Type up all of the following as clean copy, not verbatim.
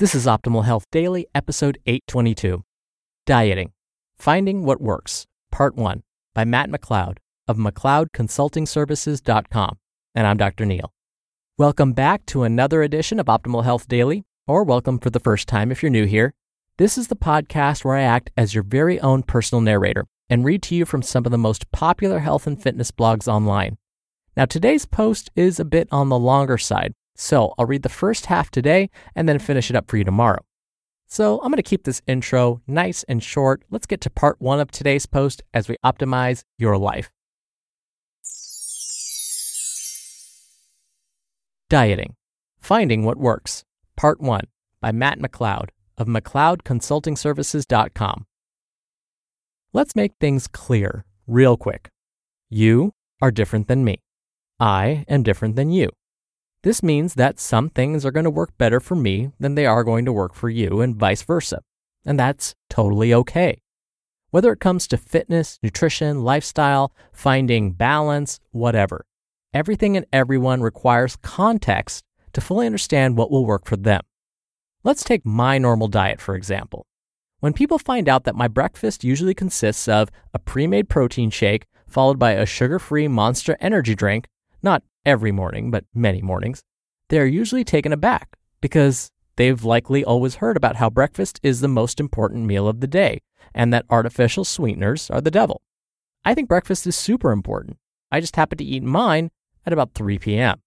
This is Optimal Health Daily, episode 822, Dieting, Finding What Works, Part 1, by Matt McLeod of McLeodConsultingServices.com, and I'm Dr. Neil. Welcome back to another edition of Optimal Health Daily, or welcome for the first time if you're new here. This is the podcast where I act as your very own personal narrator and read to you from some of the most popular health and fitness blogs online. Now, today's post is a bit on the longer side, so I'll read the first half today and then finish it up for you tomorrow. So I'm going to keep this intro nice and short. Let's get to part 1 of today's post as we optimize your life. Dieting, Finding What Works, Part 1 by Matt McLeod of McLeodConsultingServices.com. Let's make things clear real quick. You are different than me. I am different than you. This means that some things are going to work better for me than they are going to work for you and vice versa, and that's totally okay. Whether it comes to fitness, nutrition, lifestyle, finding balance, whatever, everything and everyone requires context to fully understand what will work for them. Let's take my normal diet, for example. When people find out that my breakfast usually consists of a pre-made protein shake followed by a sugar-free Monster Energy drink, not every morning, but many mornings, they are usually taken aback because they've likely always heard about how breakfast is the most important meal of the day and that artificial sweeteners are the devil. I think breakfast is super important. I just happen to eat mine at about 3 p.m.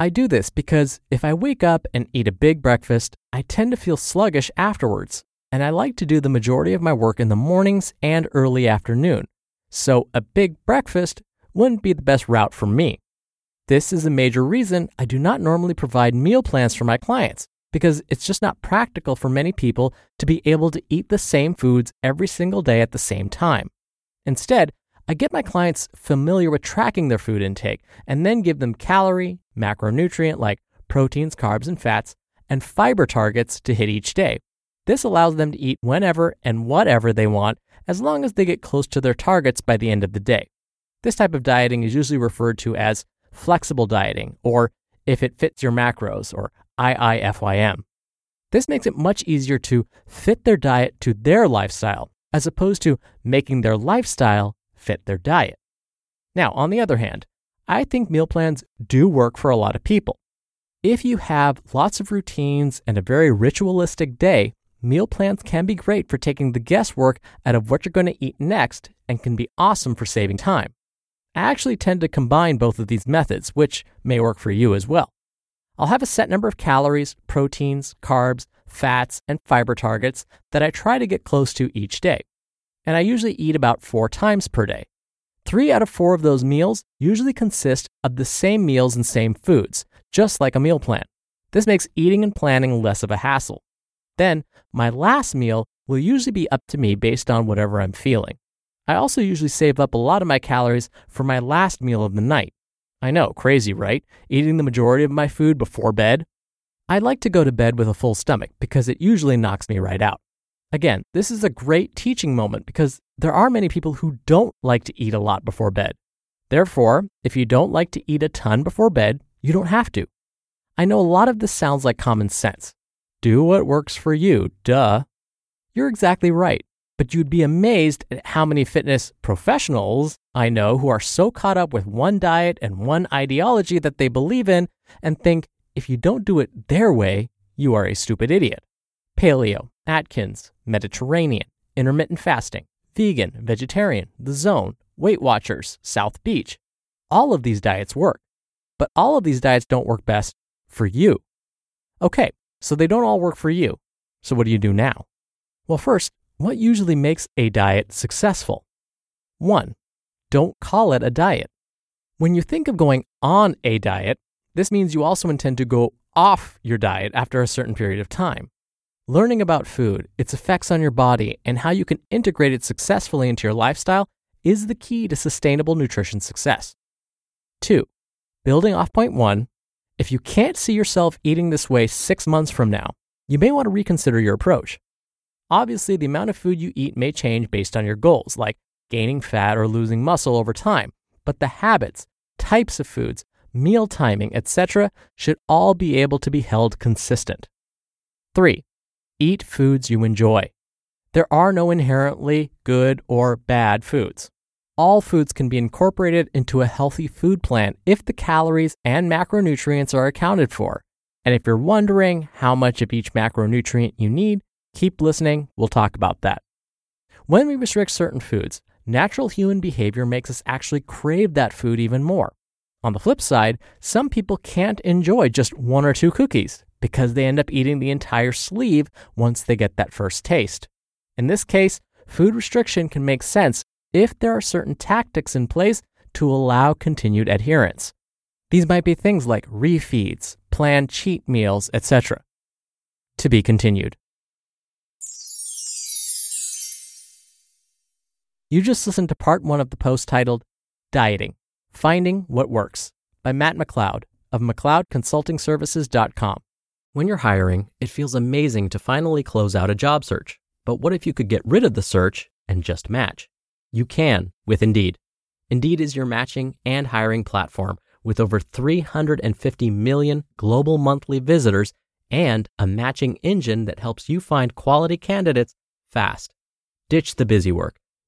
I do this because if I wake up and eat a big breakfast, I tend to feel sluggish afterwards, and I like to do the majority of my work in the mornings and early afternoon, so a big breakfast wouldn't be the best route for me. This is a major reason I do not normally provide meal plans for my clients because it's just not practical for many people to be able to eat the same foods every single day at the same time. Instead, I get my clients familiar with tracking their food intake and then give them calorie, macronutrient like proteins, carbs, and fats, and fiber targets to hit each day. This allows them to eat whenever and whatever they want as long as they get close to their targets by the end of the day. This type of dieting is usually referred to as flexible dieting, or if it fits your macros, or IIFYM. This makes it much easier to fit their diet to their lifestyle, as opposed to making their lifestyle fit their diet. Now, on the other hand, I think meal plans do work for a lot of people. If you have lots of routines and a very ritualistic day, meal plans can be great for taking the guesswork out of what you're going to eat next and can be awesome for saving time. I actually tend to combine both of these methods, which may work for you as well. I'll have a set number of calories, proteins, carbs, fats, and fiber targets that I try to get close to each day. And I usually eat about 4 times per day. 3 out of 4 of those meals usually consist of the same meals and same foods, just like a meal plan. This makes eating and planning less of a hassle. Then, my last meal will usually be up to me based on whatever I'm feeling. I also usually save up a lot of my calories for my last meal of the night. I know, crazy, right? Eating the majority of my food before bed. I like to go to bed with a full stomach because it usually knocks me right out. Again, this is a great teaching moment because there are many people who don't like to eat a lot before bed. Therefore, if you don't like to eat a ton before bed, you don't have to. I know a lot of this sounds like common sense. Do what works for you, duh. You're exactly right, but you'd be amazed at how many fitness professionals I know who are so caught up with one diet and one ideology that they believe in and think if you don't do it their way, you are a stupid idiot. Paleo, Atkins, Mediterranean, intermittent fasting, vegan, vegetarian, The Zone, Weight Watchers, South Beach. All of these diets work, but all of these diets don't work best for you. Okay, so they don't all work for you. So what do you do now? Well, first, what usually makes a diet successful? 1. Don't call it a diet. When you think of going on a diet, this means you also intend to go off your diet after a certain period of time. Learning about food, its effects on your body, and how you can integrate it successfully into your lifestyle is the key to sustainable nutrition success. 2. Building off point 1, if you can't see yourself eating this way 6 months from now, you may want to reconsider your approach. Obviously, the amount of food you eat may change based on your goals, like gaining fat or losing muscle over time, but the habits, types of foods, meal timing, etc. should all be able to be held consistent. 3. Eat foods you enjoy. There are no inherently good or bad foods. All foods can be incorporated into a healthy food plan if the calories and macronutrients are accounted for. And if you're wondering how much of each macronutrient you need, keep listening, we'll talk about that. When we restrict certain foods, natural human behavior makes us actually crave that food even more. On the flip side, some people can't enjoy just 1 or 2 cookies because they end up eating the entire sleeve once they get that first taste. In this case, food restriction can make sense if there are certain tactics in place to allow continued adherence. These might be things like refeeds, planned cheat meals, etc. To be continued. You just listened to part 1 of the post titled, Dieting, Finding What Works, by Matt McLeod of McLeodConsultingServices.com. When you're hiring, it feels amazing to finally close out a job search. But what if you could get rid of the search and just match? You can with Indeed. Indeed is your matching and hiring platform with over 350 million global monthly visitors and a matching engine that helps you find quality candidates fast. Ditch the busy work.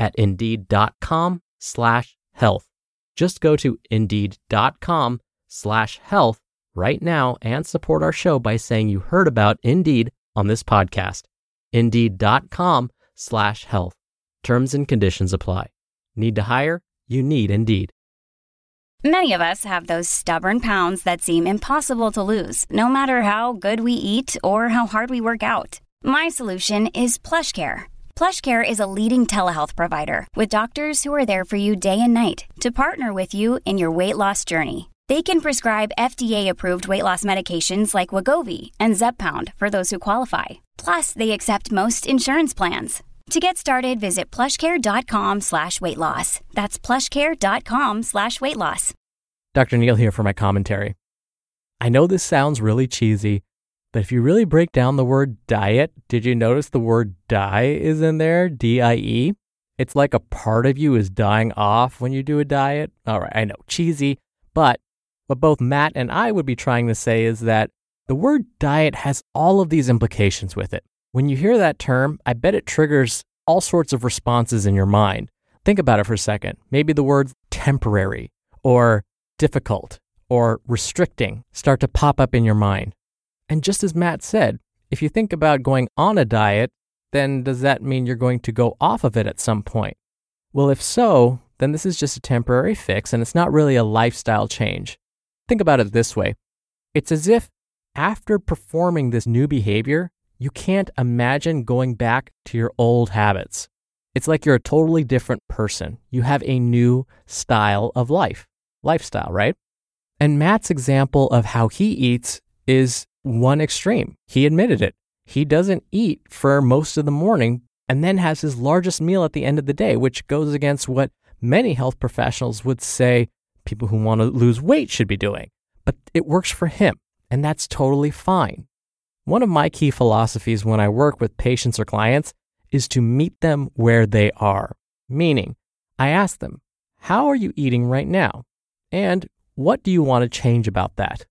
at Indeed.com/health. Just go to Indeed.com/health right now and support our show by saying you heard about Indeed on this podcast. Indeed.com/health. Terms and conditions apply. Need to hire? You need Indeed. Many of us have those stubborn pounds that seem impossible to lose, no matter how good we eat or how hard we work out. My solution is PlushCare. PlushCare is a leading telehealth provider with doctors who are there for you day and night to partner with you in your weight loss journey. They can prescribe FDA-approved weight loss medications like Wegovy and Zepbound for those who qualify. Plus, they accept most insurance plans. To get started, visit plushcare.com/weightloss. That's plushcare.com/weightloss. Dr. Neil here for my commentary. I know this sounds really cheesy, but if you really break down the word diet, did you notice the word die is in there? D-I-E? It's like a part of you is dying off when you do a diet. All right, I know, cheesy, but what both Matt and I would be trying to say is that the word diet has all of these implications with it. When you hear that term, I bet it triggers all sorts of responses in your mind. Think about it for a second. Maybe the words temporary or difficult or restricting start to pop up in your mind. And just as Matt said, if you think about going on a diet, then does that mean you're going to go off of it at some point? Well, if so, then this is just a temporary fix and it's not really a lifestyle change. Think about it this way. It's as if after performing this new behavior, you can't imagine going back to your old habits. It's like you're a totally different person. You have a new style of lifestyle, right? And Matt's example of how he eats is one extreme. He admitted it. He doesn't eat for most of the morning and then has his largest meal at the end of the day, which goes against what many health professionals would say people who want to lose weight should be doing. But it works for him, and that's totally fine. One of my key philosophies when I work with patients or clients is to meet them where they are. Meaning, I ask them, how are you eating right now? And what do you want to change about that?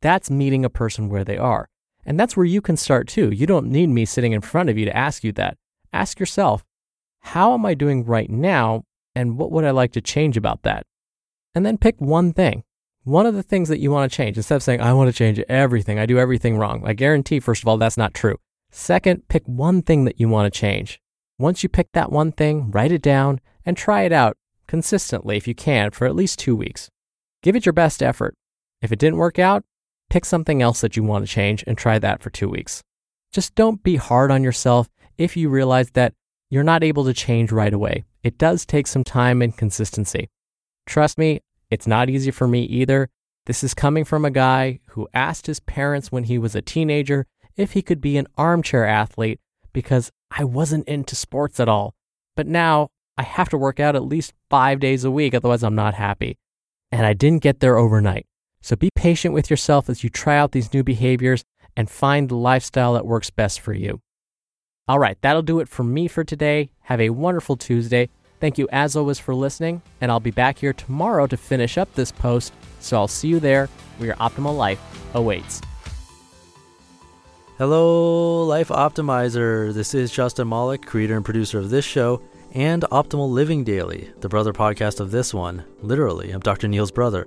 That's meeting a person where they are. And that's where you can start too. You don't need me sitting in front of you to ask you that. Ask yourself, how am I doing right now? And what would I like to change about that? And then pick one thing. One of the things that you want to change, instead of saying, I want to change everything. I do everything wrong. I guarantee, first of all, that's not true. Second, pick one thing that you want to change. Once you pick that one thing, write it down and try it out consistently if you can for at least 2 weeks. Give it your best effort. If it didn't work out, pick something else that you want to change and try that for 2 weeks. Just don't be hard on yourself if you realize that you're not able to change right away. It does take some time and consistency. Trust me, it's not easy for me either. This is coming from a guy who asked his parents when he was a teenager if he could be an armchair athlete because I wasn't into sports at all. But now I have to work out at least 5 days a week, otherwise I'm not happy. And I didn't get there overnight. So be patient with yourself as you try out these new behaviors and find the lifestyle that works best for you. All right, that'll do it for me for today. Have a wonderful Tuesday. Thank you as always for listening, and I'll be back here tomorrow to finish up this post. So I'll see you there where your optimal life awaits. Hello, Life Optimizer. This is Justin Mollick, creator and producer of this show and Optimal Living Daily, the brother podcast of this one. Literally, I'm Dr. Neil's brother.